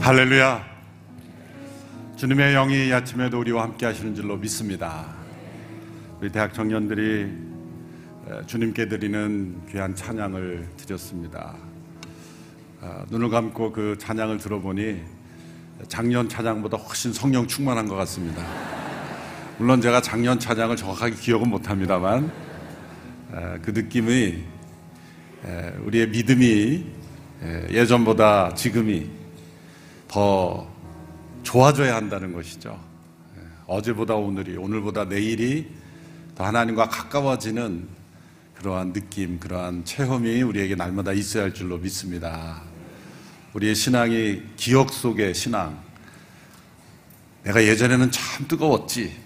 할렐루야. 주님의 영이 이 아침에도 우리와 함께 하시는 줄로 믿습니다. 우리 대학 청년들이 주님께 드리는 귀한 찬양을 드렸습니다. 눈을 감고 그 찬양을 들어보니 작년 찬양보다 훨씬 성령 충만한 것 같습니다. 물론 제가 작년 찬양을 정확하게 기억은 못합니다만 그 느낌이, 우리의 믿음이 예전보다 지금이 더 좋아져야 한다는 것이죠. 어제보다 오늘이, 오늘보다 내일이 더 하나님과 가까워지는 그러한 느낌, 그러한 체험이 우리에게 날마다 있어야 할 줄로 믿습니다. 우리의 신앙이 기억 속의 신앙, 내가 예전에는 참 뜨거웠지,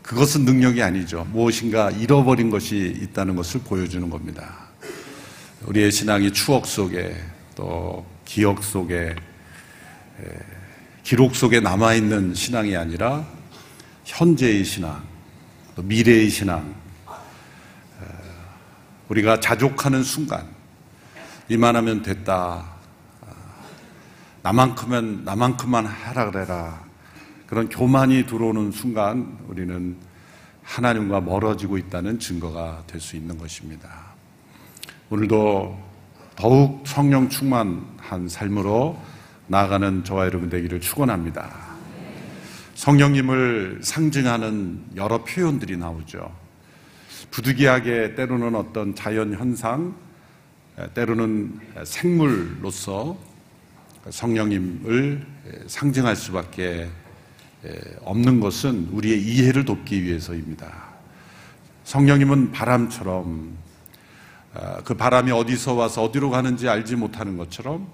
그것은 능력이 아니죠. 무엇인가 잃어버린 것이 있다는 것을 보여주는 겁니다. 우리의 신앙이 추억 속에, 또 기억 속에, 기록 속에 남아있는 신앙이 아니라 현재의 신앙, 미래의 신앙, 우리가 자족하는 순간, 이만하면 됐다, 나만큼만 하라 그래라, 그런 교만이 들어오는 순간 우리는 하나님과 멀어지고 있다는 증거가 될 수 있는 것입니다. 오늘도 더욱 성령 충만한 삶으로 나아가는 저와 여러분 되기를 축원합니다. 성령님을 상징하는 여러 표현들이 나오죠. 부득이하게 때로는 어떤 자연현상, 때로는 생물로서 성령님을 상징할 수밖에 없는 것은 우리의 이해를 돕기 위해서입니다. 성령님은 바람처럼, 그 바람이 어디서 와서 어디로 가는지 알지 못하는 것처럼,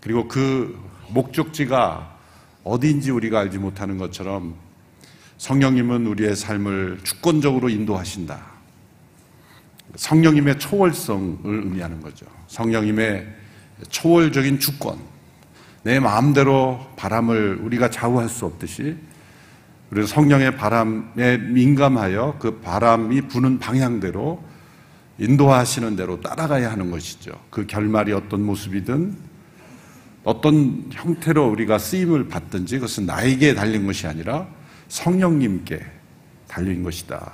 그리고 그 목적지가 어디인지 우리가 알지 못하는 것처럼 성령님은 우리의 삶을 주권적으로 인도하신다. 성령님의 초월성을 의미하는 거죠. 성령님의 초월적인 주권, 내 마음대로 바람을 우리가 좌우할 수 없듯이 우리는 성령의 바람에 민감하여 그 바람이 부는 방향대로, 인도하시는 대로 따라가야 하는 것이죠. 그 결말이 어떤 모습이든 어떤 형태로 우리가 쓰임을 받든지 그것은 나에게 달린 것이 아니라 성령님께 달린 것이다.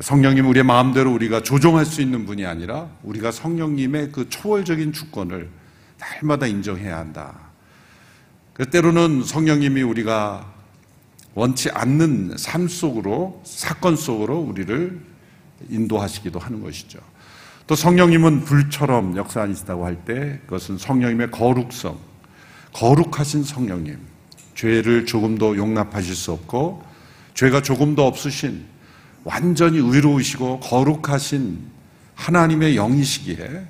성령님 우리의 마음대로 우리가 조종할 수 있는 분이 아니라 우리가 성령님의 그 초월적인 주권을 날마다 인정해야 한다. 때로는 성령님이 우리가 원치 않는 삶 속으로, 사건 속으로 우리를 인도하시기도 하는 것이죠. 또 성령님은 불처럼 역사하시다고 할 때 그것은 성령님의 거룩성, 거룩하신 성령님, 죄를 조금도 용납하실 수 없고 죄가 조금도 없으신, 완전히 의로우시고 거룩하신 하나님의 영이시기에,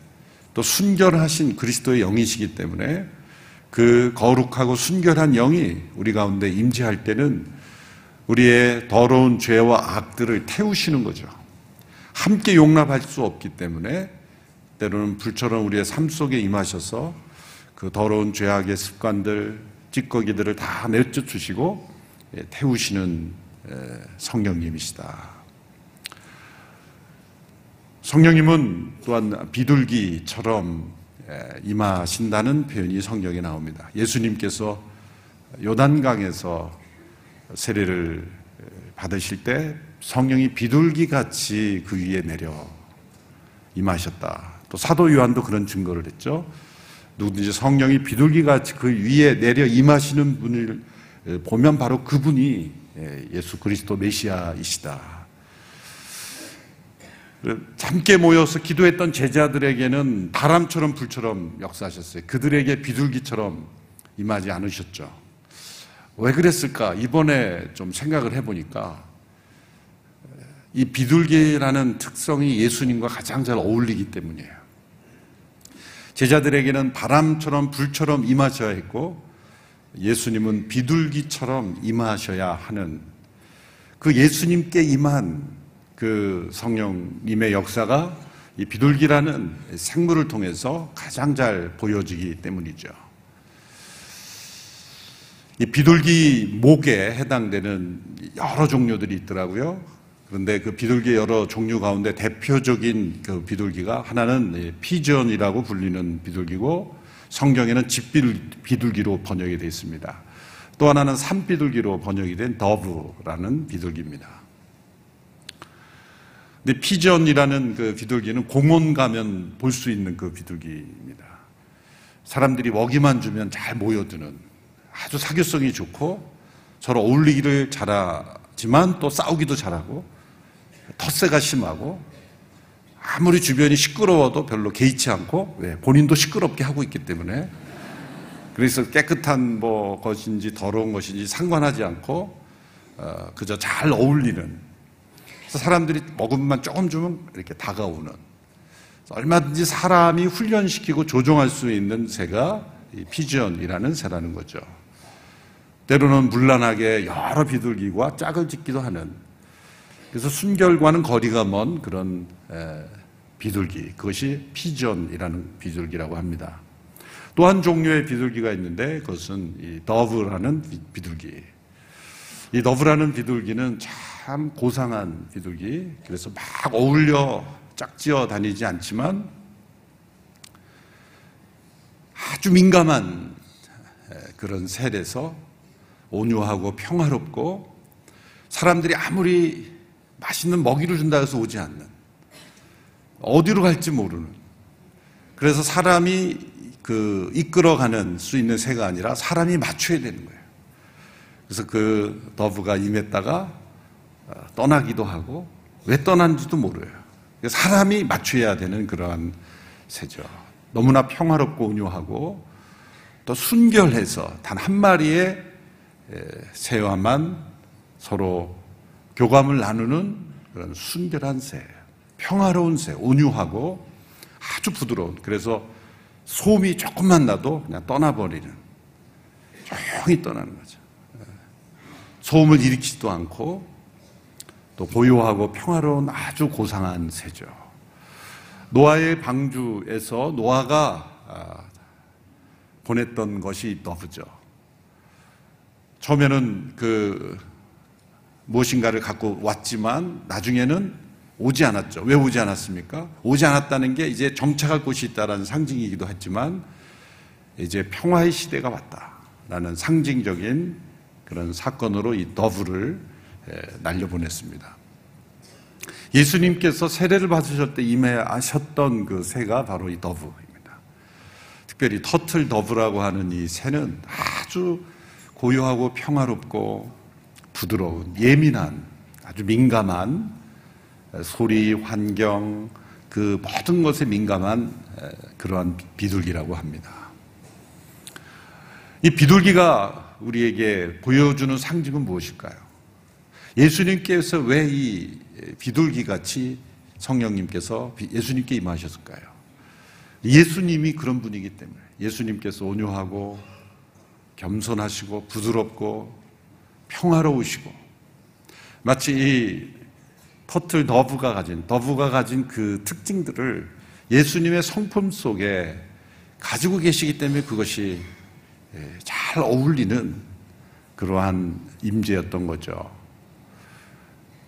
또 순결하신 그리스도의 영이시기 때문에 그 거룩하고 순결한 영이 우리 가운데 임재할 때는 우리의 더러운 죄와 악들을 태우시는 거죠. 함께 용납할 수 없기 때문에 때로는 불처럼 우리의 삶 속에 임하셔서 그 더러운 죄악의 습관들, 찌꺼기들을 다 내쫓으시고 태우시는 성령님이시다. 성령님은 또한 비둘기처럼 임하신다는 표현이 성경에 나옵니다. 예수님께서 요단강에서 세례를 받으실 때 성령이 비둘기같이 그 위에 내려 임하셨다. 또 사도 요한도 그런 증거를 했죠. 누구든지 성령이 비둘기같이 그 위에 내려 임하시는 분을 보면 바로 그분이 예수 그리스도 메시아이시다. 함께 모여서 기도했던 제자들에게는 바람처럼 불처럼 역사하셨어요. 그들에게 비둘기처럼 임하지 않으셨죠. 왜 그랬을까? 이번에 좀 생각을 해보니까 이 비둘기라는 특성이 예수님과 가장 잘 어울리기 때문이에요. 제자들에게는 바람처럼 불처럼 임하셔야 했고 예수님은 비둘기처럼 임하셔야 하는, 그 예수님께 임한 그 성령님의 역사가 이 비둘기라는 생물을 통해서 가장 잘 보여지기 때문이죠. 이 비둘기 목에 해당되는 여러 종류들이 있더라고요. 그런데 그 비둘기의 여러 종류 가운데 대표적인 그 비둘기가 하나는 피전이라고 불리는 비둘기고 성경에는 집비둘기로 번역이 되어 있습니다. 또 하나는 산비둘기로 번역이 된 더브라는 비둘기입니다. 근데 피전이라는 그 비둘기는 공원 가면 볼 수 있는 그 비둘기입니다. 사람들이 먹이만 주면 잘 모여드는 아주 사교성이 좋고 서로 어울리기를 잘하지만 또 싸우기도 잘하고 텃세가 심하고 아무리 주변이 시끄러워도 별로 개의치 않고 본인도 시끄럽게 하고 있기 때문에 그래서 깨끗한 뭐 것인지 더러운 것인지 상관하지 않고 그저 잘 어울리는 그래서 사람들이 먹음만 조금 주면 이렇게 다가오는 얼마든지 사람이 훈련시키고 조종할 수 있는 새가 이 피지언이라는 새라는 거죠. 때로는 문란하게 여러 비둘기와 짝을 짓기도 하는 그래서 순결과는 거리가 먼 그런 비둘기 그것이 피지언이라는 비둘기라고 합니다. 또 한 종류의 비둘기가 있는데 그것은 이 더브라는 비둘기. 이 더브라는 비둘기는 참 고상한 비둘기. 그래서 막 어울려 짝지어 다니지 않지만 아주 민감한 그런 새에서 온유하고 평화롭고 사람들이 아무리 맛있는 먹이를 준다 해서 오지 않는 어디로 갈지 모르는 그래서 사람이 그 이끌어가는 수 있는 새가 아니라 사람이 맞춰야 되는 거예요. 그래서 그 더브가 임했다가 떠나기도 하고 왜 떠난지도 모르요. 사람이 맞춰야 되는 그러한 새죠. 너무나 평화롭고 온유하고 또 순결해서 단 한 마리의 새와만 서로 교감을 나누는 그런 순결한 새, 평화로운 새, 온유하고 아주 부드러운 그래서 소음이 조금만 나도 그냥 떠나버리는 조용히 떠나는 거죠. 소음을 일으키지도 않고 또 고요하고 평화로운 아주 고상한 새죠. 노아의 방주에서 노아가 보냈던 것이 더브죠. 처음에는 그 무엇인가를 갖고 왔지만 나중에는 오지 않았죠. 왜 오지 않았습니까? 오지 않았다는 게 이제 정착할 곳이 있다라는 상징이기도 했지만 이제 평화의 시대가 왔다라는 상징적인 그런 사건으로 이 더블을 날려보냈습니다. 예수님께서 세례를 받으실 때 임하셨던 그 새가 바로 이 더블입니다. 특별히 터틀 더블라고 하는 이 새는 아주 고요하고 평화롭고 부드러운 예민한 아주 민감한 소리, 환경, 그 모든 것에 민감한 그러한 비둘기라고 합니다. 이 비둘기가 우리에게 보여주는 상징은 무엇일까요? 예수님께서 왜 이 비둘기같이 성령님께서 예수님께 임하셨을까요? 예수님이 그런 분이기 때문에 예수님께서 온유하고 겸손하시고 부드럽고 평화로우시고 마치 이 터틀 더브가 가진 그 특징들을 예수님의 성품 속에 가지고 계시기 때문에 그것이 잘 어울리는 그러한 임재였던 거죠.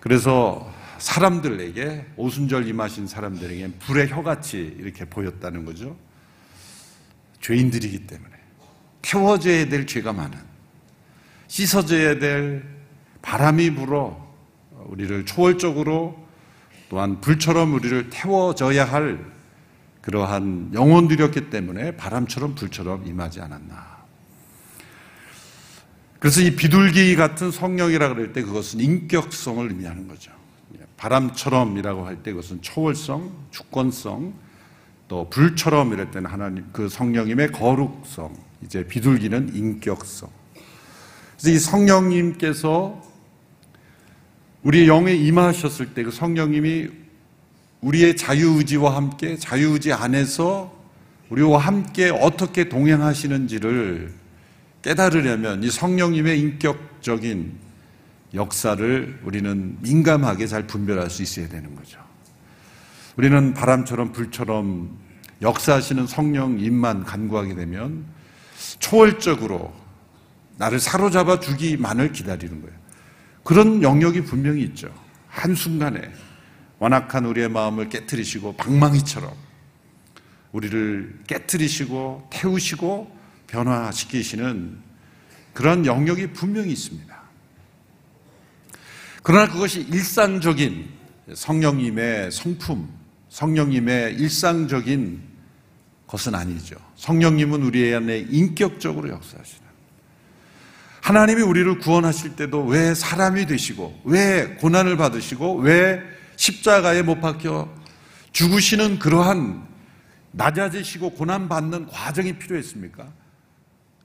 그래서 사람들에게 오순절 임하신 사람들에게 불의 혀같이 이렇게 보였다는 거죠. 죄인들이기 때문에 태워져야 될 죄가 많은 씻어져야 될 바람이 불어 우리를 초월적으로 또한 불처럼 우리를 태워져야 할 그러한 영혼들이었기 때문에 바람처럼 불처럼 임하지 않았나. 그래서 이 비둘기 같은 성령이라 그럴 때 그것은 인격성을 의미하는 거죠. 바람처럼이라고 할 때 그것은 초월성, 주권성, 또 불처럼 이럴 때는 하나님 그 성령님의 거룩성, 이제 비둘기는 인격성. 그래서 이 성령님께서 우리의 영에 임하셨을 때 그 성령님이 우리의 자유의지와 함께 자유의지 안에서 우리와 함께 어떻게 동행하시는지를 깨달으려면 이 성령님의 인격적인 역사를 우리는 민감하게 잘 분별할 수 있어야 되는 거죠. 우리는 바람처럼 불처럼 역사하시는 성령님만 간구하게 되면 초월적으로 나를 사로잡아 주기만을 기다리는 거예요. 그런 영역이 분명히 있죠. 한순간에 완악한 우리의 마음을 깨트리시고 방망이처럼 우리를 깨트리시고 태우시고 변화시키시는 그런 영역이 분명히 있습니다. 그러나 그것이 일상적인 성령님의 성품, 성령님의 일상적인 것은 아니죠. 성령님은 우리 안에 인격적으로 역사하시다. 하나님이 우리를 구원하실 때도 왜 사람이 되시고 왜 고난을 받으시고 왜 십자가에 못 박혀 죽으시는 그러한 낮아지시고 고난받는 과정이 필요했습니까?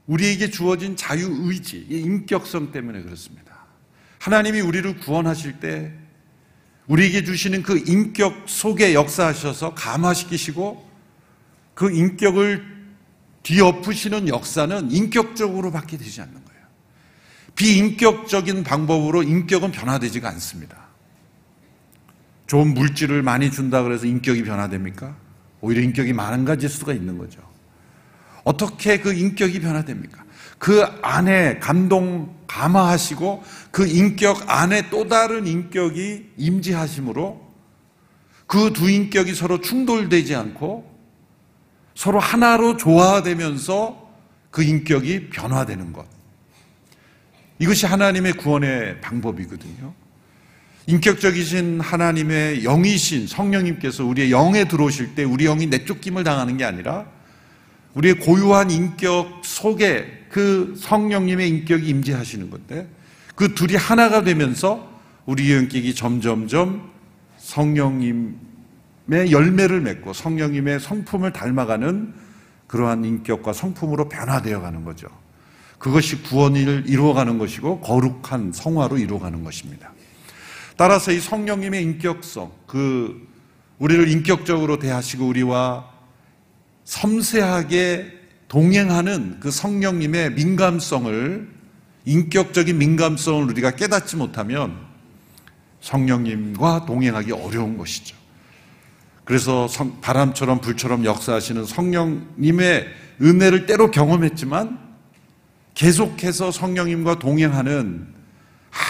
우리에게 주어진 자유의지, 인격성 때문에 그렇습니다. 하나님이 우리를 구원하실 때 우리에게 주시는 그 인격 속에 역사하셔서 감화시키시고 그 인격을 뒤엎으시는 역사는 인격적으로 받게 되지 않는 거예요. 비인격적인 방법으로 인격은 변화되지가 않습니다. 좋은 물질을 많이 준다 그래서 인격이 변화됩니까? 오히려 인격이 망가질 수가 있는 거죠. 어떻게 그 인격이 변화됩니까? 그 안에 감화하시고 그 인격 안에 또 다른 인격이 임재하심으로 그 두 인격이 서로 충돌되지 않고 서로 하나로 조화되면서 그 인격이 변화되는 것. 이것이 하나님의 구원의 방법이거든요. 인격적이신 하나님의 영이신 성령님께서 우리의 영에 들어오실 때 우리 영이 내쫓김을 당하는 게 아니라 우리의 고유한 인격 속에 그 성령님의 인격이 임재하시는 건데 그 둘이 하나가 되면서 우리의 인격이 점점점 성령님의 열매를 맺고 성령님의 성품을 닮아가는 그러한 인격과 성품으로 변화되어 가는 거죠. 그것이 구원을 이루어가는 것이고 거룩한 성화로 이루어가는 것입니다. 따라서 이 성령님의 인격성, 우리를 인격적으로 대하시고 우리와 섬세하게 동행하는 그 성령님의 민감성을, 인격적인 민감성을 우리가 깨닫지 못하면 성령님과 동행하기 어려운 것이죠. 그래서 바람처럼 불처럼 역사하시는 성령님의 은혜를 때로 경험했지만 계속해서 성령님과 동행하는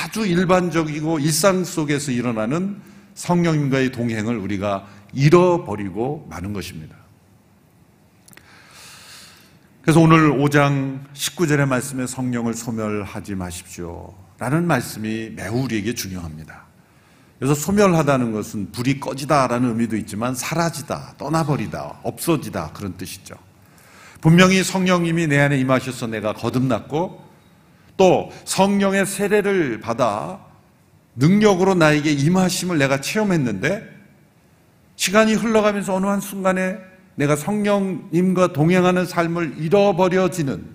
아주 일반적이고 일상 속에서 일어나는 성령님과의 동행을 우리가 잃어버리고 마는 것입니다. 그래서 오늘 5장 19절의 말씀에 성령을 소멸하지 마십시오 라는 말씀이 매우 우리에게 중요합니다. 그래서 소멸하다는 것은 불이 꺼지다 라는 의미도 있지만 사라지다, 떠나버리다, 없어지다 그런 뜻이죠. 분명히 성령님이 내 안에 임하셔서 내가 거듭났고 또 성령의 세례를 받아 능력으로 나에게 임하심을 내가 체험했는데 시간이 흘러가면서 어느 한순간에 내가 성령님과 동행하는 삶을 잃어버려지는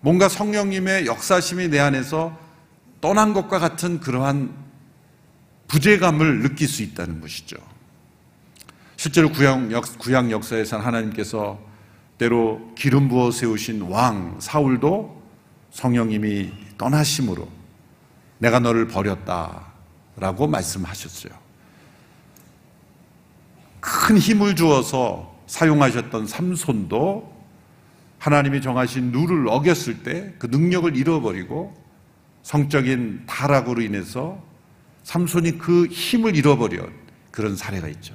뭔가 성령님의 역사심이 내 안에서 떠난 것과 같은 그러한 부재감을 느낄 수 있다는 것이죠. 실제로 구약 역사에서는 하나님께서 때로 기름 부어 세우신 왕 사울도 성령님이 떠나심으로 내가 너를 버렸다라고 말씀하셨어요. 큰 힘을 주어서 사용하셨던 삼손도 하나님이 정하신 룰을 어겼을 때 그 능력을 잃어버리고 성적인 타락으로 인해서 삼손이 그 힘을 잃어버려 그런 사례가 있죠.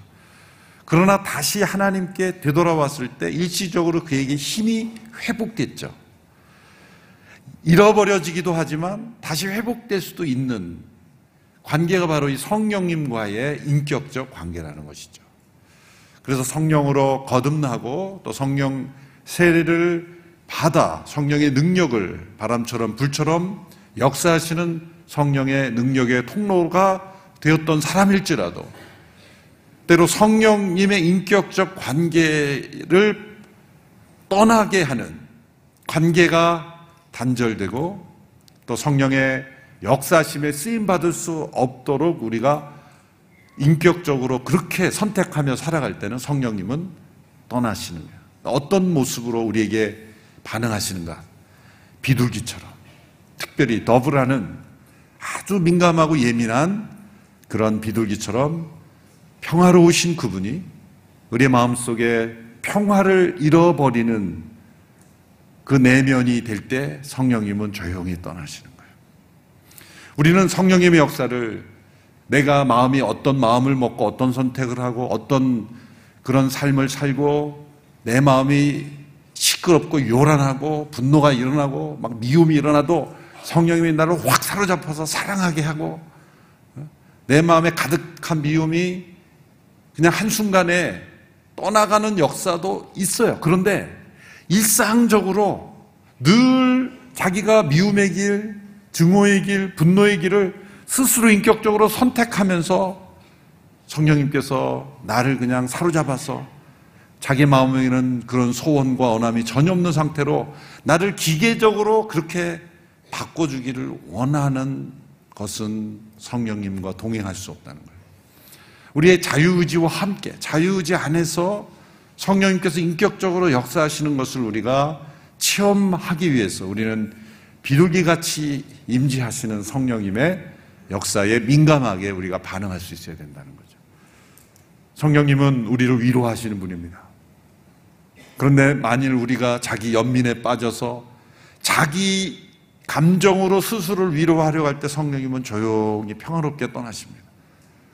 그러나 다시 하나님께 되돌아왔을 때 일시적으로 그에게 힘이 회복됐죠. 잃어버려지기도 하지만 다시 회복될 수도 있는 관계가 바로 이 성령님과의 인격적 관계라는 것이죠. 그래서 성령으로 거듭나고 또 성령 세례를 받아 성령의 능력을 바람처럼 불처럼 역사하시는 성령의 능력의 통로가 되었던 사람일지라도 때로 성령님의 인격적 관계를 떠나게 하는 관계가 단절되고 또 성령의 역사심에 쓰임받을 수 없도록 우리가 인격적으로 그렇게 선택하며 살아갈 때는 성령님은 떠나시는 거예요. 어떤 모습으로 우리에게 반응하시는가? 비둘기처럼 특별히 더블하는 아주 민감하고 예민한 그런 비둘기처럼 평화로우신 그분이 우리의 마음속에 평화를 잃어버리는 그 내면이 될 때 성령님은 조용히 떠나시는 거예요. 우리는 성령님의 역사를 내가 마음이 어떤 마음을 먹고 어떤 선택을 하고 어떤 그런 삶을 살고 내 마음이 시끄럽고 요란하고 분노가 일어나고 막 미움이 일어나도 성령님이 나를 확 사로잡아서 사랑하게 하고 내 마음에 가득한 미움이 그냥 한순간에 떠나가는 역사도 있어요. 그런데 일상적으로 늘 자기가 미움의 길, 증오의 길, 분노의 길을 스스로 인격적으로 선택하면서 성령님께서 나를 그냥 사로잡아서 자기 마음에 있는 그런 소원과 원함이 전혀 없는 상태로 나를 기계적으로 그렇게 바꿔주기를 원하는 것은 성령님과 동행할 수 없다는 거예요. 우리의 자유의지와 함께 자유의지 안에서 성령님께서 인격적으로 역사하시는 것을 우리가 체험하기 위해서 우리는 비둘기같이 임재하시는 성령님의 역사에 민감하게 우리가 반응할 수 있어야 된다는 거죠. 성령님은 우리를 위로하시는 분입니다. 그런데 만일 우리가 자기 연민에 빠져서 자기 감정으로 스스로를 위로하려고 할 때 성령님은 조용히 평화롭게 떠나십니다.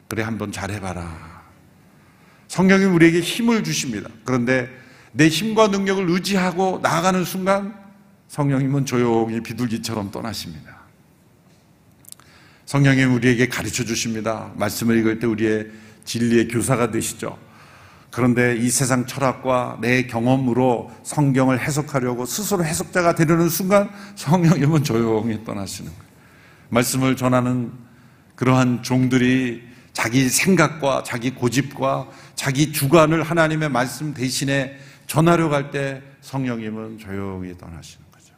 그래 한번 잘해봐라. 성령님 우리에게 힘을 주십니다. 그런데 내 힘과 능력을 의지하고 나아가는 순간 성령님은 조용히 비둘기처럼 떠나십니다. 성령님 우리에게 가르쳐 주십니다. 말씀을 읽을 때 우리의 진리의 교사가 되시죠. 그런데 이 세상 철학과 내 경험으로 성경을 해석하려고 스스로 해석자가 되려는 순간 성령님은 조용히 떠나시는 거예요. 말씀을 전하는 그러한 종들이 자기 생각과 자기 고집과 자기 주관을 하나님의 말씀 대신에 전하려고 할 때 성령님은 조용히 떠나시는 거죠.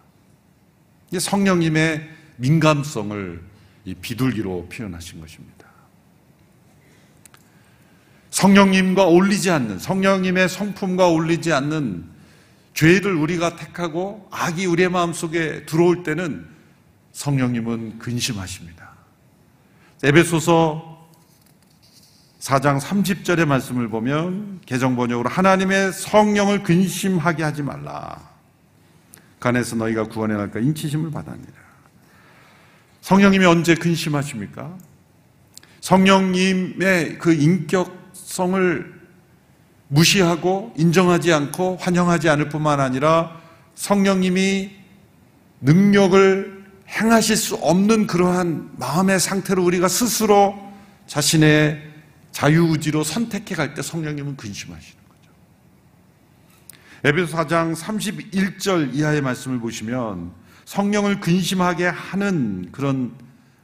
성령님의 민감성을 이 비둘기로 표현하신 것입니다. 성령님과 어울리지 않는, 성령님의 성품과 어울리지 않는 죄를 우리가 택하고 악이 우리의 마음속에 들어올 때는 성령님은 근심하십니다. 에베소서 4장 30절의 말씀을 보면 개정번역으로 하나님의 성령을 근심하게 하지 말라. 그 안에서 너희가 구원의 날까 인치심을 받았느니라. 성령님이 언제 근심하십니까? 성령님의 그 인격성을 무시하고 인정하지 않고 환영하지 않을 뿐만 아니라 성령님이 능력을 행하실 수 없는 그러한 마음의 상태로 우리가 스스로 자신의 자유의지로 선택해 갈 때 성령님은 근심하시는 거죠. 에베소서 4장 31절 이하의 말씀을 보시면 성령을 근심하게 하는 그런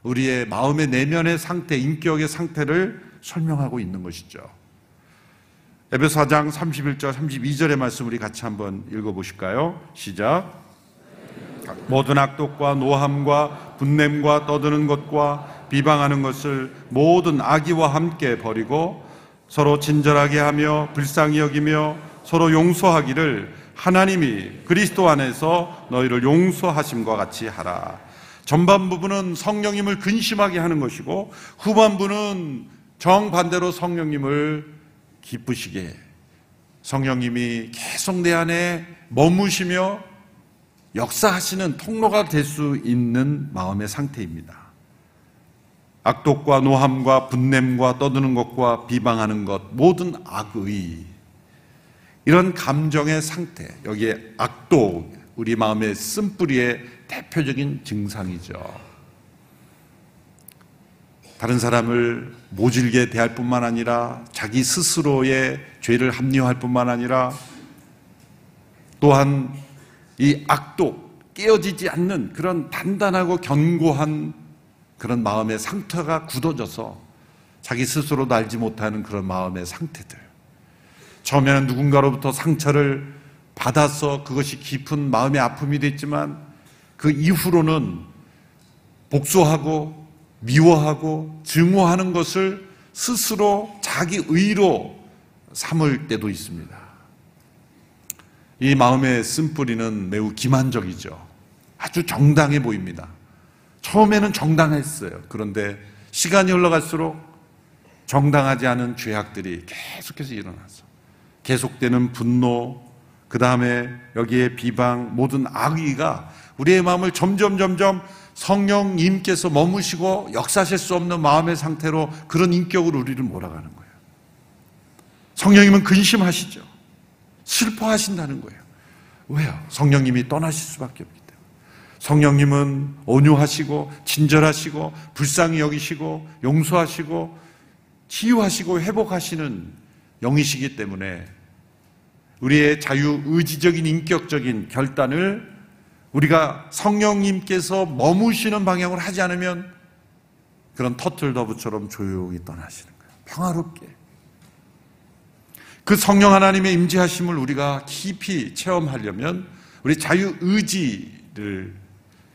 우리의 마음의 내면의 상태, 인격의 상태를 설명하고 있는 것이죠. 에베소서 4장 31절, 32절의 말씀 우리 같이 한번 읽어보실까요? 시작. 모든 악독과 노함과 분냄과 떠드는 것과 비방하는 것을 모든 악의와 함께 버리고 서로 친절하게 하며 불쌍히 여기며 서로 용서하기를 하나님이 그리스도 안에서 너희를 용서하심과 같이 하라. 전반부분은 성령님을 근심하게 하는 것이고 후반부는 정반대로 성령님을 기쁘시게, 성령님이 계속 내 안에 머무시며 역사하시는 통로가 될 수 있는 마음의 상태입니다. 악독과 노함과 분냄과 떠드는 것과 비방하는 것, 모든 악의, 이런 감정의 상태, 여기에 악도 우리 마음의 쓴뿌리의 대표적인 증상이죠. 다른 사람을 모질게 대할 뿐만 아니라 자기 스스로의 죄를 합리화할 뿐만 아니라 또한 이 악도, 깨어지지 않는 그런 단단하고 견고한 그런 마음의 상처가 굳어져서 자기 스스로도 알지 못하는 그런 마음의 상태들, 처음에는 누군가로부터 상처를 받아서 그것이 깊은 마음의 아픔이 됐지만 그 이후로는 복수하고 미워하고 증오하는 것을 스스로 자기 의로 삼을 때도 있습니다. 이 마음의 쓴뿌리는 매우 기만적이죠. 아주 정당해 보입니다. 처음에는 정당했어요. 그런데 시간이 흘러갈수록 정당하지 않은 죄악들이 계속해서 일어나서 계속되는 분노, 그 다음에 여기에 비방, 모든 악의가 우리의 마음을 점점 성령님께서 머무시고 역사하실 수 없는 마음의 상태로 그런 인격으로 우리를 몰아가는 거예요. 성령님은 근심하시죠. 슬퍼하신다는 거예요. 왜요? 성령님이 떠나실 수밖에 없기 때문에. 성령님은 온유하시고 친절하시고 불쌍히 여기시고 용서하시고 치유하시고 회복하시는 영이시기 때문에 우리의 자유의지적인 인격적인 결단을 우리가 성령님께서 머무시는 방향으로 하지 않으면 그런 터틀더브처럼 조용히 떠나시는 거예요. 평화롭게. 그 성령 하나님의 임재하심을 우리가 깊이 체험하려면 우리 자유의지를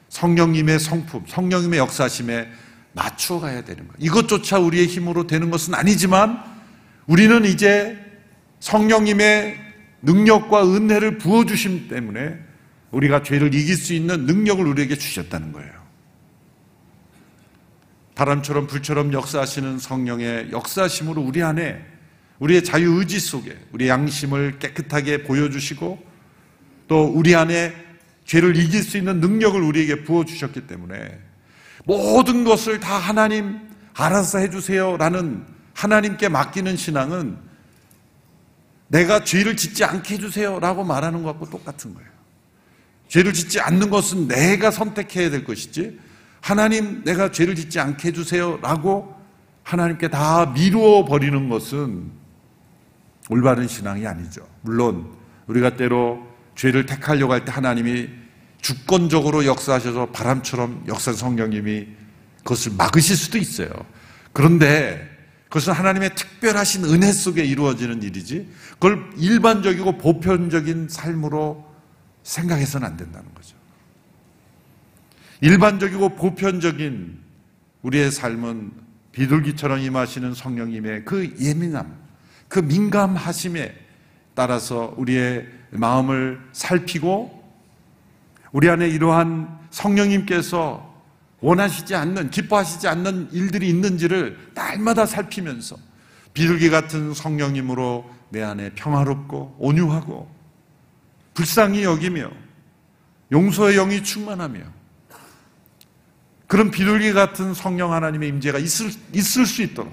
성령님의 성품, 성령님의 역사심에 맞추어 가야 되는 거예요. 이것조차 우리의 힘으로 되는 것은 아니지만 우리는 이제 성령님의 능력과 은혜를 부어주심 때문에 우리가 죄를 이길 수 있는 능력을 우리에게 주셨다는 거예요. 바람처럼 불처럼 역사하시는 성령의 역사심으로 우리 안에, 우리의 자유의지 속에 우리의 양심을 깨끗하게 보여주시고 또 우리 안에 죄를 이길 수 있는 능력을 우리에게 부어주셨기 때문에 모든 것을 다 하나님 알아서 해주세요 라는 하나님께 맡기는 신앙은 내가 죄를 짓지 않게 해주세요 라고 말하는 것하고 똑같은 거예요. 죄를 짓지 않는 것은 내가 선택해야 될 것이지 하나님 내가 죄를 짓지 않게 해주세요 라고 하나님께 다 미루어 버리는 것은 올바른 신앙이 아니죠. 물론 우리가 때로 죄를 택하려고 할 때 하나님이 주권적으로 역사하셔서 바람처럼 역사한 성령님이 그것을 막으실 수도 있어요. 그런데 그것은 하나님의 특별하신 은혜 속에 이루어지는 일이지 그걸 일반적이고 보편적인 삶으로 생각해서는 안 된다는 거죠. 일반적이고 보편적인 우리의 삶은 비둘기처럼 임하시는 성령님의 그 예민함, 그 민감하심에 따라서 우리의 마음을 살피고 우리 안에 이러한 성령님께서 원하시지 않는, 기뻐하시지 않는 일들이 있는지를 날마다 살피면서 비둘기 같은 성령님으로 내 안에 평화롭고 온유하고 불쌍히 여기며 용서의 영이 충만하며 그런 비둘기 같은 성령 하나님의 임재가 있을 수 있도록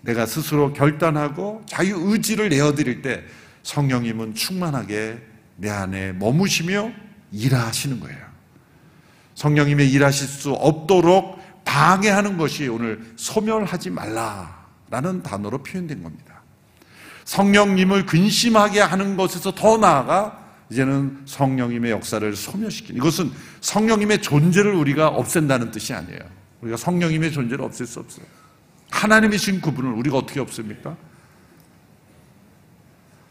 내가 스스로 결단하고 자유의지를 내어드릴 때 성령님은 충만하게 내 안에 머무시며 일하시는 거예요. 성령님의 일하실 수 없도록 방해하는 것이 오늘 소멸하지 말라라는 단어로 표현된 겁니다. 성령님을 근심하게 하는 것에서 더 나아가 이제는 성령님의 역사를 소멸시키는, 이것은 성령님의 존재를 우리가 없앤다는 뜻이 아니에요. 우리가 성령님의 존재를 없앨 수 없어요. 하나님이 주신 그분을 우리가 어떻게 없습니까?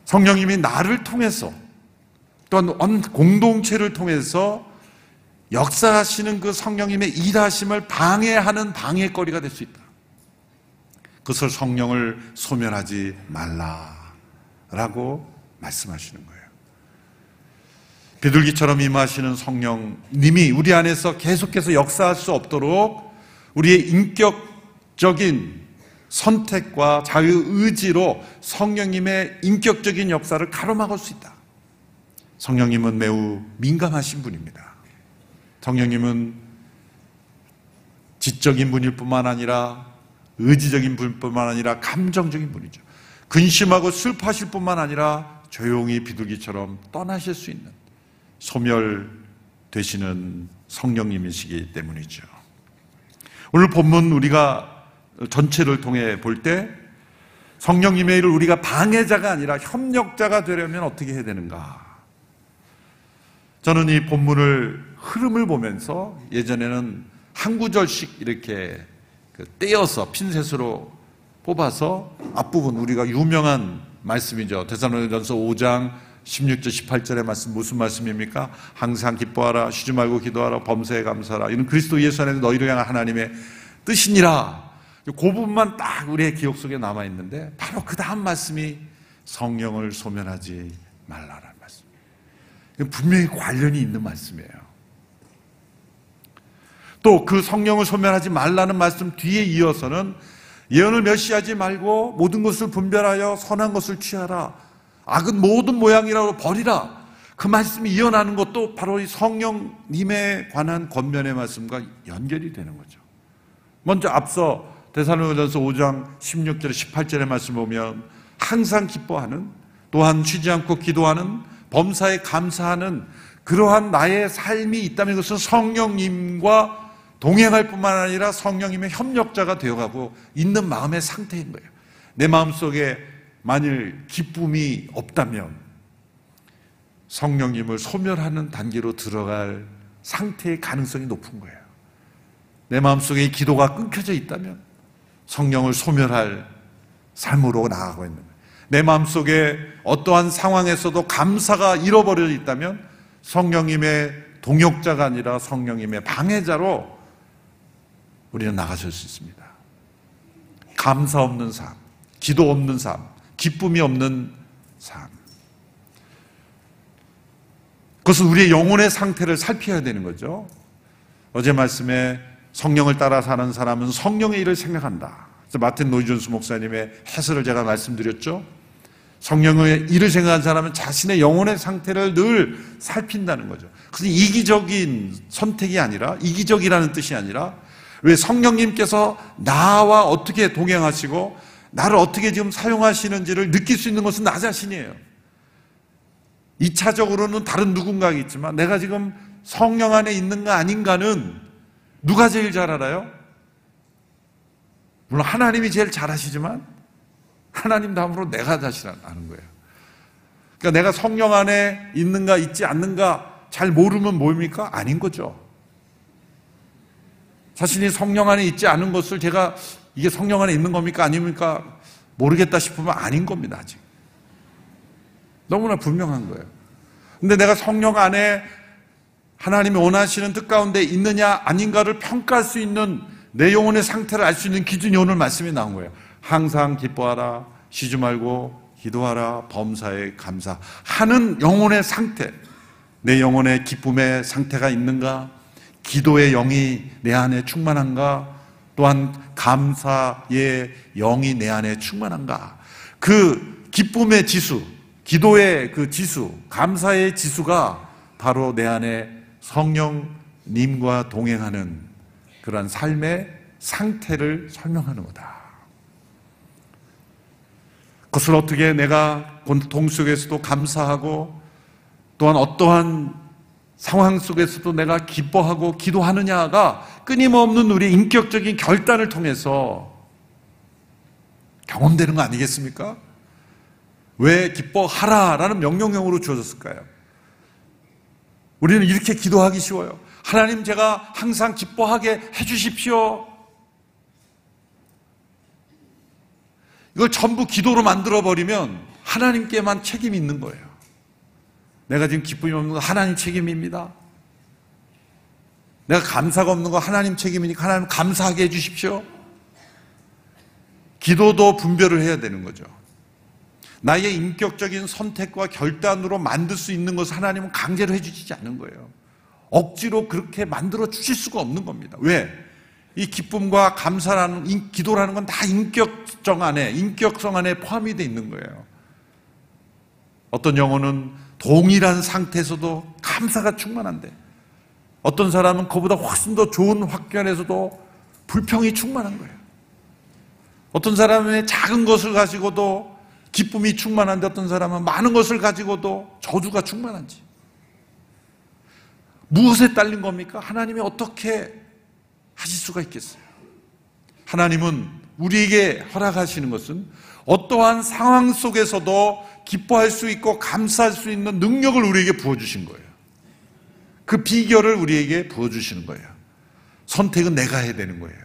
성령님이 나를 통해서 또한 공동체를 통해서 역사하시는 그 성령님의 일하심을 방해하는 방해거리가 될 수 있다. 그것을 성령을 소멸하지 말라라고 말씀하시는 거예요. 비둘기처럼 임하시는 성령님이 우리 안에서 계속해서 역사할 수 없도록 우리의 인격적인 선택과 자유의지로 성령님의 인격적인 역사를 가로막을 수 있다. 성령님은 매우 민감하신 분입니다. 성령님은 지적인 분일 뿐만 아니라 의지적인 분뿐만 아니라 감정적인 분이죠. 근심하고 슬퍼하실 뿐만 아니라 조용히 비둘기처럼 떠나실 수 있는 소멸되시는 성령님이시기 때문이죠. 오늘 본문 우리가 전체를 통해 볼 때 성령님의 일을 우리가 방해자가 아니라 협력자가 되려면 어떻게 해야 되는가? 저는 이 본문을 흐름을 보면서 예전에는 한 구절씩 이렇게 떼어서 핀셋으로 뽑아서 앞부분 우리가 유명한 말씀이죠. 데살로니가전서 5장 16절 18절의 말씀 무슨 말씀입니까? 항상 기뻐하라, 쉬지 말고 기도하라, 범사에 감사하라, 이는 그리스도 예수 안에서 너희를 향한 하나님의 뜻이니라. 그 부분만 딱 우리의 기억 속에 남아있는데 바로 그 다음 말씀이 성령을 소멸하지 말라라는 말씀입니다. 분명히 관련이 있는 말씀이에요. 또 그 성령을 소멸하지 말라는 말씀 뒤에 이어서는 예언을 멸시하지 말고 모든 것을 분별하여 선한 것을 취하라, 악은 모든 모양이라고 버리라, 그 말씀이 이어나는 것도 바로 이 성령님에 관한 권면의 말씀과 연결이 되는 거죠. 먼저 앞서 데살로니가전서 5장 16절 18절의 말씀 보면 항상 기뻐하는, 또한 쉬지 않고 기도하는, 범사에 감사하는 그러한 나의 삶이 있다면 그것은 성령님과 동행할 뿐만 아니라 성령님의 협력자가 되어가고 있는 마음의 상태인 거예요. 내 마음속에 만일 기쁨이 없다면 성령님을 소멸하는 단계로 들어갈 상태의 가능성이 높은 거예요. 내 마음속에 기도가 끊겨져 있다면 성령을 소멸할 삶으로 나아가고 있는 거예요. 내 마음속에 어떠한 상황에서도 감사가 잃어버려 있다면 성령님의 동역자가 아니라 성령님의 방해자로 우리는 나가실 수 있습니다. 감사 없는 삶, 기도 없는 삶, 기쁨이 없는 삶, 그것은 우리의 영혼의 상태를 살펴야 되는 거죠. 어제 말씀에 성령을 따라 사는 사람은 성령의 일을 생각한다. 그래서 마틴 노이존스 목사님의 해설을 제가 말씀드렸죠. 성령의 일을 생각한 사람은 자신의 영혼의 상태를 늘 살핀다는 거죠. 그래서 이기적인 선택이 아니라, 이기적이라는 뜻이 아니라, 왜 성령님께서 나와 어떻게 동행하시고 나를 어떻게 지금 사용하시는지를 느낄 수 있는 것은 나 자신이에요. 2차적으로는 다른 누군가겠지만 내가 지금 성령 안에 있는가 아닌가는 누가 제일 잘 알아요? 물론 하나님이 제일 잘 아시지만 하나님 다음으로 내가 다시 아는 거예요. 그러니까 내가 성령 안에 있는가 있지 않는가 잘 모르면 뭡니까? 아닌 거죠. 자신이 성령 안에 있지 않은 것을 제가 이게 성령 안에 있는 겁니까? 아닙니까? 모르겠다 싶으면 아닌 겁니다. 아직 너무나 분명한 거예요. 근데 내가 성령 안에 하나님이 원하시는 뜻 가운데 있느냐 아닌가를 평가할 수 있는 내 영혼의 상태를 알 수 있는 기준이 오늘 말씀에 나온 거예요. 항상 기뻐하라, 쉬지 말고 기도하라, 범사에 감사하는 영혼의 상태, 내 영혼의 기쁨의 상태가 있는가, 기도의 영이 내 안에 충만한가, 또한 감사의 영이 내 안에 충만한가. 그 기쁨의 지수, 기도의 그 지수, 감사의 지수가 바로 내 안에 성령님과 동행하는 그러한 삶의 상태를 설명하는 거다. 그것을 어떻게 내가 고통 속에서도 감사하고 또한 어떠한 상황 속에서도 내가 기뻐하고 기도하느냐가 끊임없는 우리의 인격적인 결단을 통해서 경험되는 거 아니겠습니까? 왜 기뻐하라라는 명령형으로 주어졌을까요? 우리는 이렇게 기도하기 쉬워요. 하나님, 제가 항상 기뻐하게 해주십시오. 이걸 전부 기도로 만들어버리면 하나님께만 책임이 있는 거예요. 내가 지금 기쁨이 없는 건 하나님 책임입니다. 내가 감사가 없는 건 하나님 책임이니까 하나님 감사하게 해주십시오. 기도도 분별을 해야 되는 거죠. 나의 인격적인 선택과 결단으로 만들 수 있는 것을 하나님은 강제로 해주시지 않는 거예요. 억지로 그렇게 만들어 주실 수가 없는 겁니다. 왜? 이 기쁨과 감사라는, 기도라는 건 다 인격성 안에 포함이 돼 있는 거예요. 어떤 영혼은 동일한 상태에서도 감사가 충만한데 어떤 사람은 그보다 훨씬 더 좋은 환경에서도 불평이 충만한 거예요. 어떤 사람은 작은 것을 가지고도 기쁨이 충만한데 어떤 사람은 많은 것을 가지고도 저주가 충만한지. 무엇에 딸린 겁니까? 하나님이 어떻게 하실 수가 있겠어요? 하나님은 우리에게 허락하시는 것은 어떠한 상황 속에서도 기뻐할 수 있고 감사할 수 있는 능력을 우리에게 부어주신 거예요. 그 비결을 우리에게 부어주시는 거예요. 선택은 내가 해야 되는 거예요.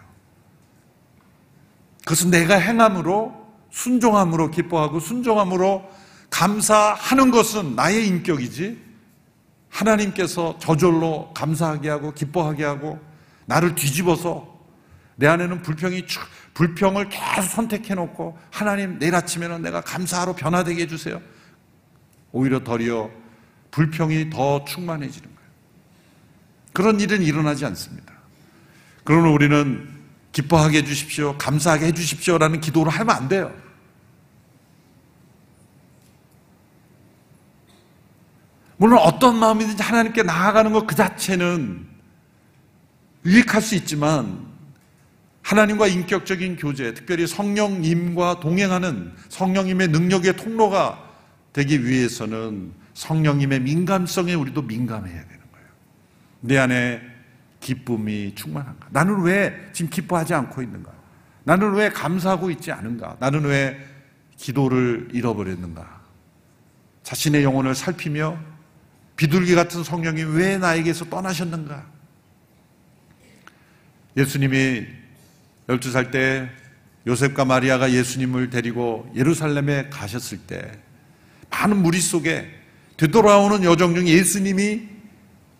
그것은 내가 행함으로, 순종함으로 기뻐하고 순종함으로 감사하는 것은 나의 인격이지, 하나님께서 저절로 감사하게 하고 기뻐하게 하고 나를 뒤집어서 내 안에는 불평을 계속 선택해놓고 하나님 내일 아침에는 내가 감사하러 변화되게 해주세요. 오히려 더리어 불평이 더 충만해지는 거예요. 그런 일은 일어나지 않습니다. 그러나 우리는 기뻐하게 해주십시오, 감사하게 해주십시오라는 기도를 하면 안 돼요. 물론 어떤 마음이든지 하나님께 나아가는 것 그 자체는 유익할 수 있지만 하나님과 인격적인 교제, 특별히 성령님과 동행하는 성령님의 능력의 통로가 되기 위해서는 성령님의 민감성에 우리도 민감해야 되는 거예요. 내 안에 기쁨이 충만한가? 나는 왜 지금 기뻐하지 않고 있는가? 나는 왜 감사하고 있지 않은가? 나는 왜 기도를 잃어버렸는가? 자신의 영혼을 살피며 비둘기 같은 성령이 왜 나에게서 떠나셨는가? 예수님이 12살 때 요셉과 마리아가 예수님을 데리고 예루살렘에 가셨을 때 많은 무리 속에 되돌아오는 여정 중에 예수님이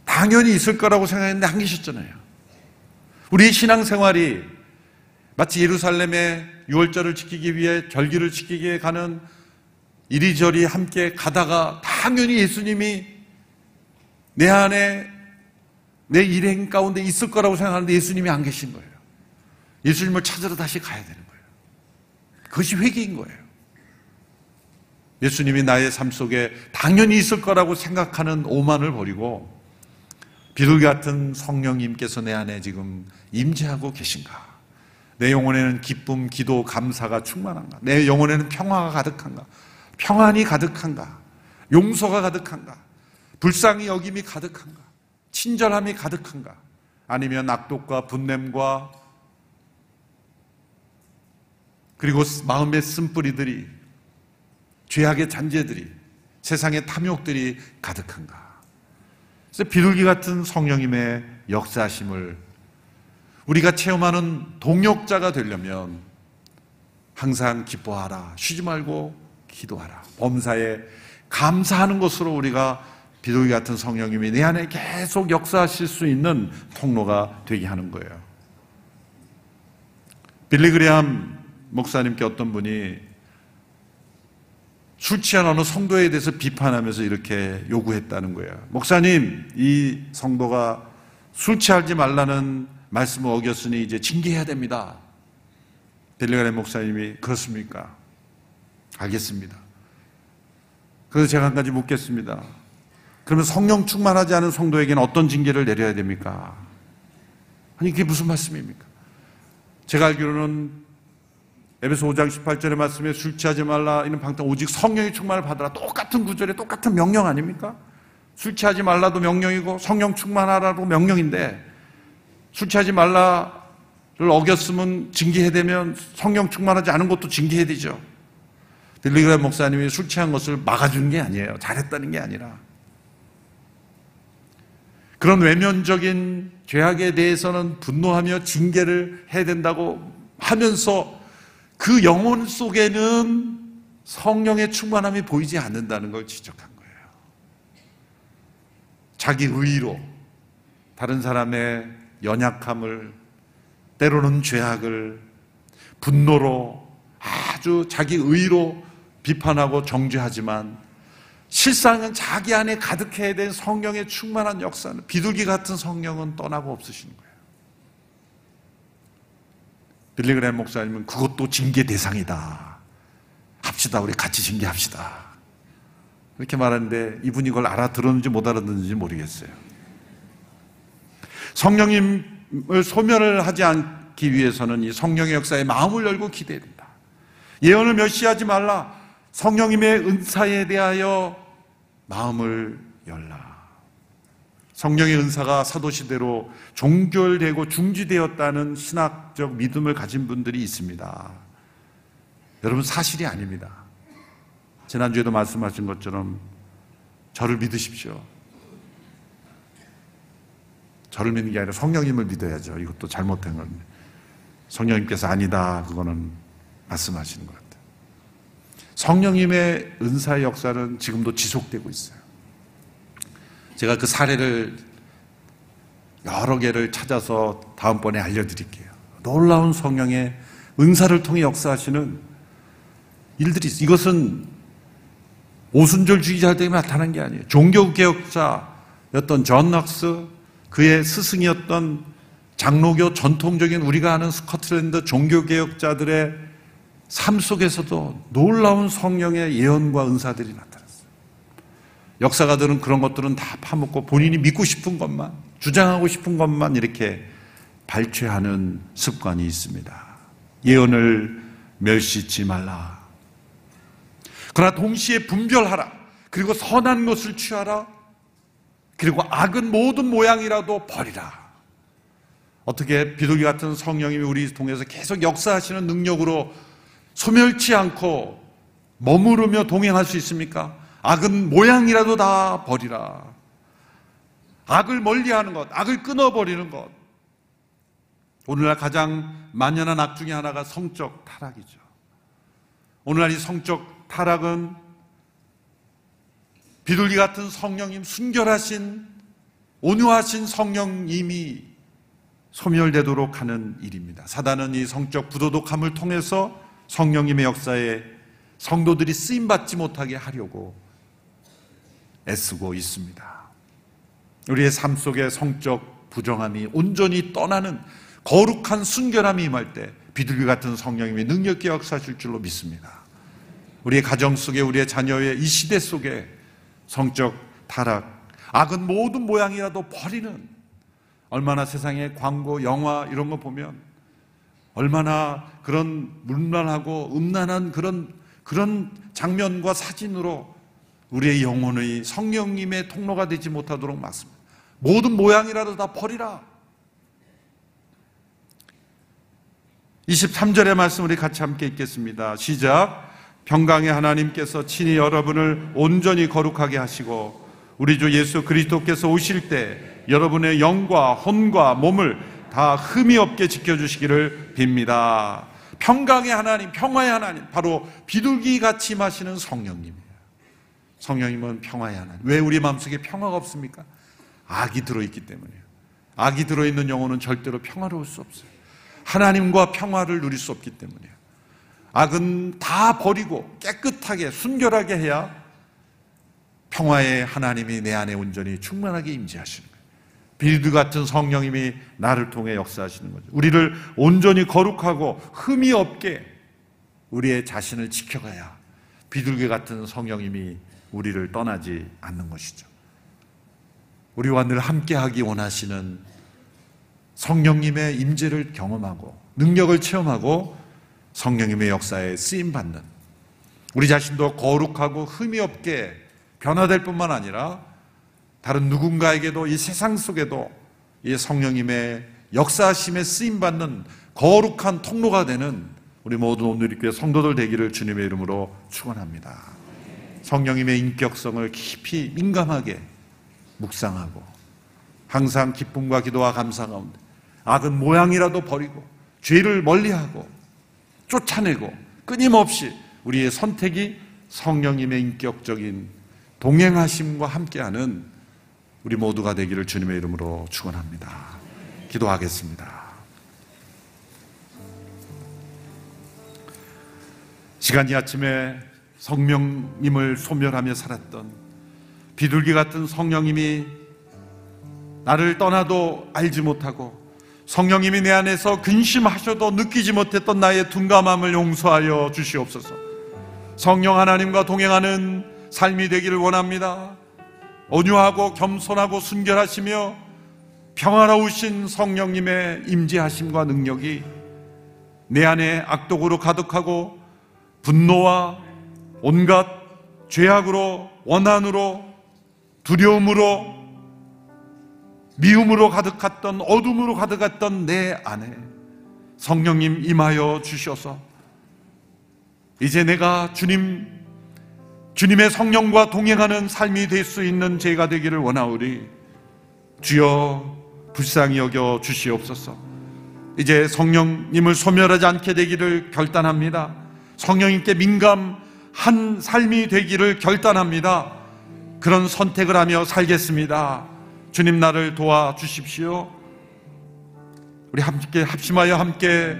당연히 있을 거라고 생각했는데 안 계셨잖아요. 우리의 신앙생활이 마치 예루살렘에 유월절을 지키기 위해 절기를 지키기 위해 가는 이리저리 함께 가다가 당연히 예수님이 내 안에 내 일행 가운데 있을 거라고 생각하는데 예수님이 안 계신 거예요. 예수님을 찾으러 다시 가야 되는 거예요. 그것이 회개인 거예요. 예수님이 나의 삶 속에 당연히 있을 거라고 생각하는 오만을 버리고 비둘기 같은 성령님께서 내 안에 지금 임재하고 계신가? 내 영혼에는 기쁨, 기도, 감사가 충만한가? 내 영혼에는 평화가 가득한가? 평안이 가득한가? 용서가 가득한가? 불쌍히 여김이 가득한가? 친절함이 가득한가? 아니면 악독과 분냄과 그리고 마음의 쓴뿌리들이, 죄악의 잔재들이, 세상의 탐욕들이 가득한가? 그래서 비둘기 같은 성령님의 역사심을 우리가 체험하는 동역자가 되려면 항상 기뻐하라, 쉬지 말고 기도하라, 범사에 감사하는 것으로 우리가 비둘기 같은 성령님이 내 안에 계속 역사하실 수 있는 통로가 되게 하는 거예요. 빌리 그레이엄 목사님께 어떤 분이 술 취한 어느 성도에 대해서 비판하면서 이렇게 요구했다는 거예요. 목사님, 이 성도가 술 취하지 말라는 말씀을 어겼으니 이제 징계해야 됩니다. 벨리가렘 목사님이, 그렇습니까? 알겠습니다. 그래서 제가 한 가지 묻겠습니다. 그러면 성령 충만하지 않은 성도에게는 어떤 징계를 내려야 됩니까? 아니, 그게 무슨 말씀입니까? 제가 알기로는 에베소 5장 18절의 말씀에 술 취하지 말라 이는 방탕 오직 성령의 충만을 받으라, 똑같은 구절에 똑같은 명령 아닙니까? 술 취하지 말라도 명령이고 성령 충만하라도 명령인데 술 취하지 말라를 어겼으면 징계해야 되면 성령 충만하지 않은 것도 징계해야 되죠. 빌리 그레이엄 목사님이 술 취한 것을 막아주는 게 아니에요. 잘했다는 게 아니라 그런 외면적인 죄악에 대해서는 분노하며 징계를 해야 된다고 하면서 그 영혼 속에는 성령의 충만함이 보이지 않는다는 걸 지적한 거예요. 자기 의의로 다른 사람의 연약함을, 때로는 죄악을 분노로 아주 자기 의의로 비판하고 정죄하지만 실상은 자기 안에 가득해야 된 성령의 충만한 역사는, 비둘기 같은 성령은 떠나고 없으신 거예요. 빌리 그레이엄 목사님은 그것도 징계 대상이다. 합시다, 우리 같이 징계합시다. 이렇게 말하는데 이분이 이걸 알아들었는지 못 알아들었는지 모르겠어요. 성령님을 소멸을 하지 않기 위해서는 이 성령의 역사에 마음을 열고 기대해야 된다. 예언을 멸시하지 말라. 성령님의 은사에 대하여 마음을 열라. 성령의 은사가 사도시대로 종결되고 중지되었다는 신학적 믿음을 가진 분들이 있습니다. 여러분, 사실이 아닙니다. 지난주에도 말씀하신 것처럼 저를 믿으십시오. 저를 믿는 게 아니라 성령님을 믿어야죠. 이것도 잘못된 겁니다. 성령님께서 아니다, 그거는 말씀하시는 것 같아요. 성령님의 은사의 역사는 지금도 지속되고 있어요. 제가 그 사례를 여러 개를 찾아서 다음번에 알려드릴게요. 놀라운 성령의 은사를 통해 역사하시는 일들이 있어요. 이것은 오순절주의자들에게 나타난 게 아니에요. 종교개혁자였던 존 락스, 그의 스승이었던 장로교 전통적인 우리가 아는 스코틀랜드 종교개혁자들의 삶 속에서도 놀라운 성령의 예언과 은사들이 나타났어요. 역사가들은 그런 것들은 다 파묻고 본인이 믿고 싶은 것만, 주장하고 싶은 것만 이렇게 발췌하는 습관이 있습니다. 예언을 멸시치 말라. 그러나 동시에 분별하라. 그리고 선한 것을 취하라. 그리고 악은 모든 모양이라도 버리라. 어떻게 비둘기 같은 성령님이 우리 통해서 계속 역사하시는 능력으로 소멸치 않고 머무르며 동행할 수 있습니까? 악은 모양이라도 다 버리라. 악을 멀리하는 것, 악을 끊어버리는 것. 오늘날 가장 만연한 악 중에 하나가 성적 타락이죠. 오늘날 이 성적 타락은 비둘기 같은 성령님, 순결하신 온유하신 성령님이 소멸되도록 하는 일입니다. 사단은 이 성적 부도덕함을 통해서 성령님의 역사에 성도들이 쓰임받지 못하게 하려고 애쓰고 있습니다. 우리의 삶 속에 성적 부정함이 온전히 떠나는 거룩한 순결함이 임할 때 비둘기 같은 성령님이 능력 있게 역사하실 줄로 믿습니다. 우리의 가정 속에, 우리의 자녀의 이 시대 속에 성적 타락, 악은 모든 모양이라도 버리는, 얼마나 세상의 광고, 영화 이런 거 보면 얼마나 그런 문란하고 음란한 그런 장면과 사진으로 우리의 영혼의 성령님의 통로가 되지 못하도록 막습니다. 모든 모양이라도 다 버리라. 23절의 말씀 우리 같이 함께 읽겠습니다. 시작. 평강의 하나님께서 친히 여러분을 온전히 거룩하게 하시고 우리 주 예수 그리스도께서 오실 때 여러분의 영과 혼과 몸을 다 흠이 없게 지켜주시기를 빕니다. 평강의 하나님, 평화의 하나님, 바로 비둘기같이 마시는 성령님이에요. 성령님은 평화의 하나님. 왜 우리 마음속에 평화가 없습니까? 악이 들어있기 때문이에요. 악이 들어있는 영혼은 절대로 평화로울 수 없어요. 하나님과 평화를 누릴 수 없기 때문이에요. 악은 다 버리고 깨끗하게 순결하게 해야 평화의 하나님이 내 안에 온전히 충만하게 임재하시는 거예요. 비둘기 같은 성령님이 나를 통해 역사하시는 거죠. 우리를 온전히 거룩하고 흠이 없게 우리의 자신을 지켜가야 비둘기 같은 성령님이 우리를 떠나지 않는 것이죠. 우리와 늘 함께하기 원하시는 성령님의 임재를 경험하고 능력을 체험하고 성령님의 역사에 쓰임받는, 우리 자신도 거룩하고 흠이 없게 변화될 뿐만 아니라 다른 누군가에게도 이 세상 속에도 이 성령님의 역사심에 쓰임받는 거룩한 통로가 되는 우리 모든 온누리교회 성도들 되기를 주님의 이름으로 축원합니다. 성령님의 인격성을 깊이 민감하게 묵상하고 항상 기쁨과 기도와 감사 가운데 악은 모양이라도 버리고 죄를 멀리하고 쫓아내고 끊임없이 우리의 선택이 성령님의 인격적인 동행하심과 함께하는 우리 모두가 되기를 주님의 이름으로 축원합니다. 기도하겠습니다. 시간이 아침에 성령님을 소멸하며 살았던 비둘기 같은 성령님이 나를 떠나도 알지 못하고 성령님이 내 안에서 근심하셔도 느끼지 못했던 나의 둔감함을 용서하여 주시옵소서. 성령 하나님과 동행하는 삶이 되기를 원합니다. 온유하고 겸손하고 순결하시며 평화로우신 성령님의 임재하심과 능력이 내 안에 악독으로 가득하고 분노와 온갖 죄악으로, 원한으로, 두려움으로, 미움으로 가득했던, 어둠으로 가득했던 내 안에 성령님 임하여 주셔서 이제 내가 주님의 성령과 동행하는 삶이 될 수 있는 제가 되기를 원하오리. 주여 불쌍히 여겨 주시옵소서. 이제 성령님을 소멸하지 않게 되기를 결단합니다. 성령님께 민감한 삶이 되기를 결단합니다. 그런 선택을 하며 살겠습니다. 주님 나를 도와주십시오. 우리 함께 합심하여 함께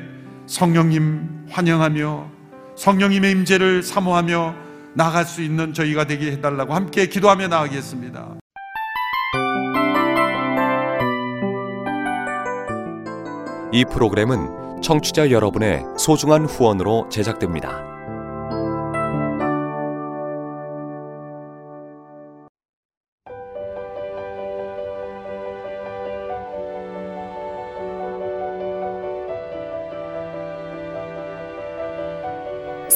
성령님 환영하며 성령님의 임재를 사모하며 나아갈 수 있는 저희가 되게 해달라고 함께 기도하며 나아가겠습니다. 이 프로그램은 청취자 여러분의 소중한 후원으로 제작됩니다.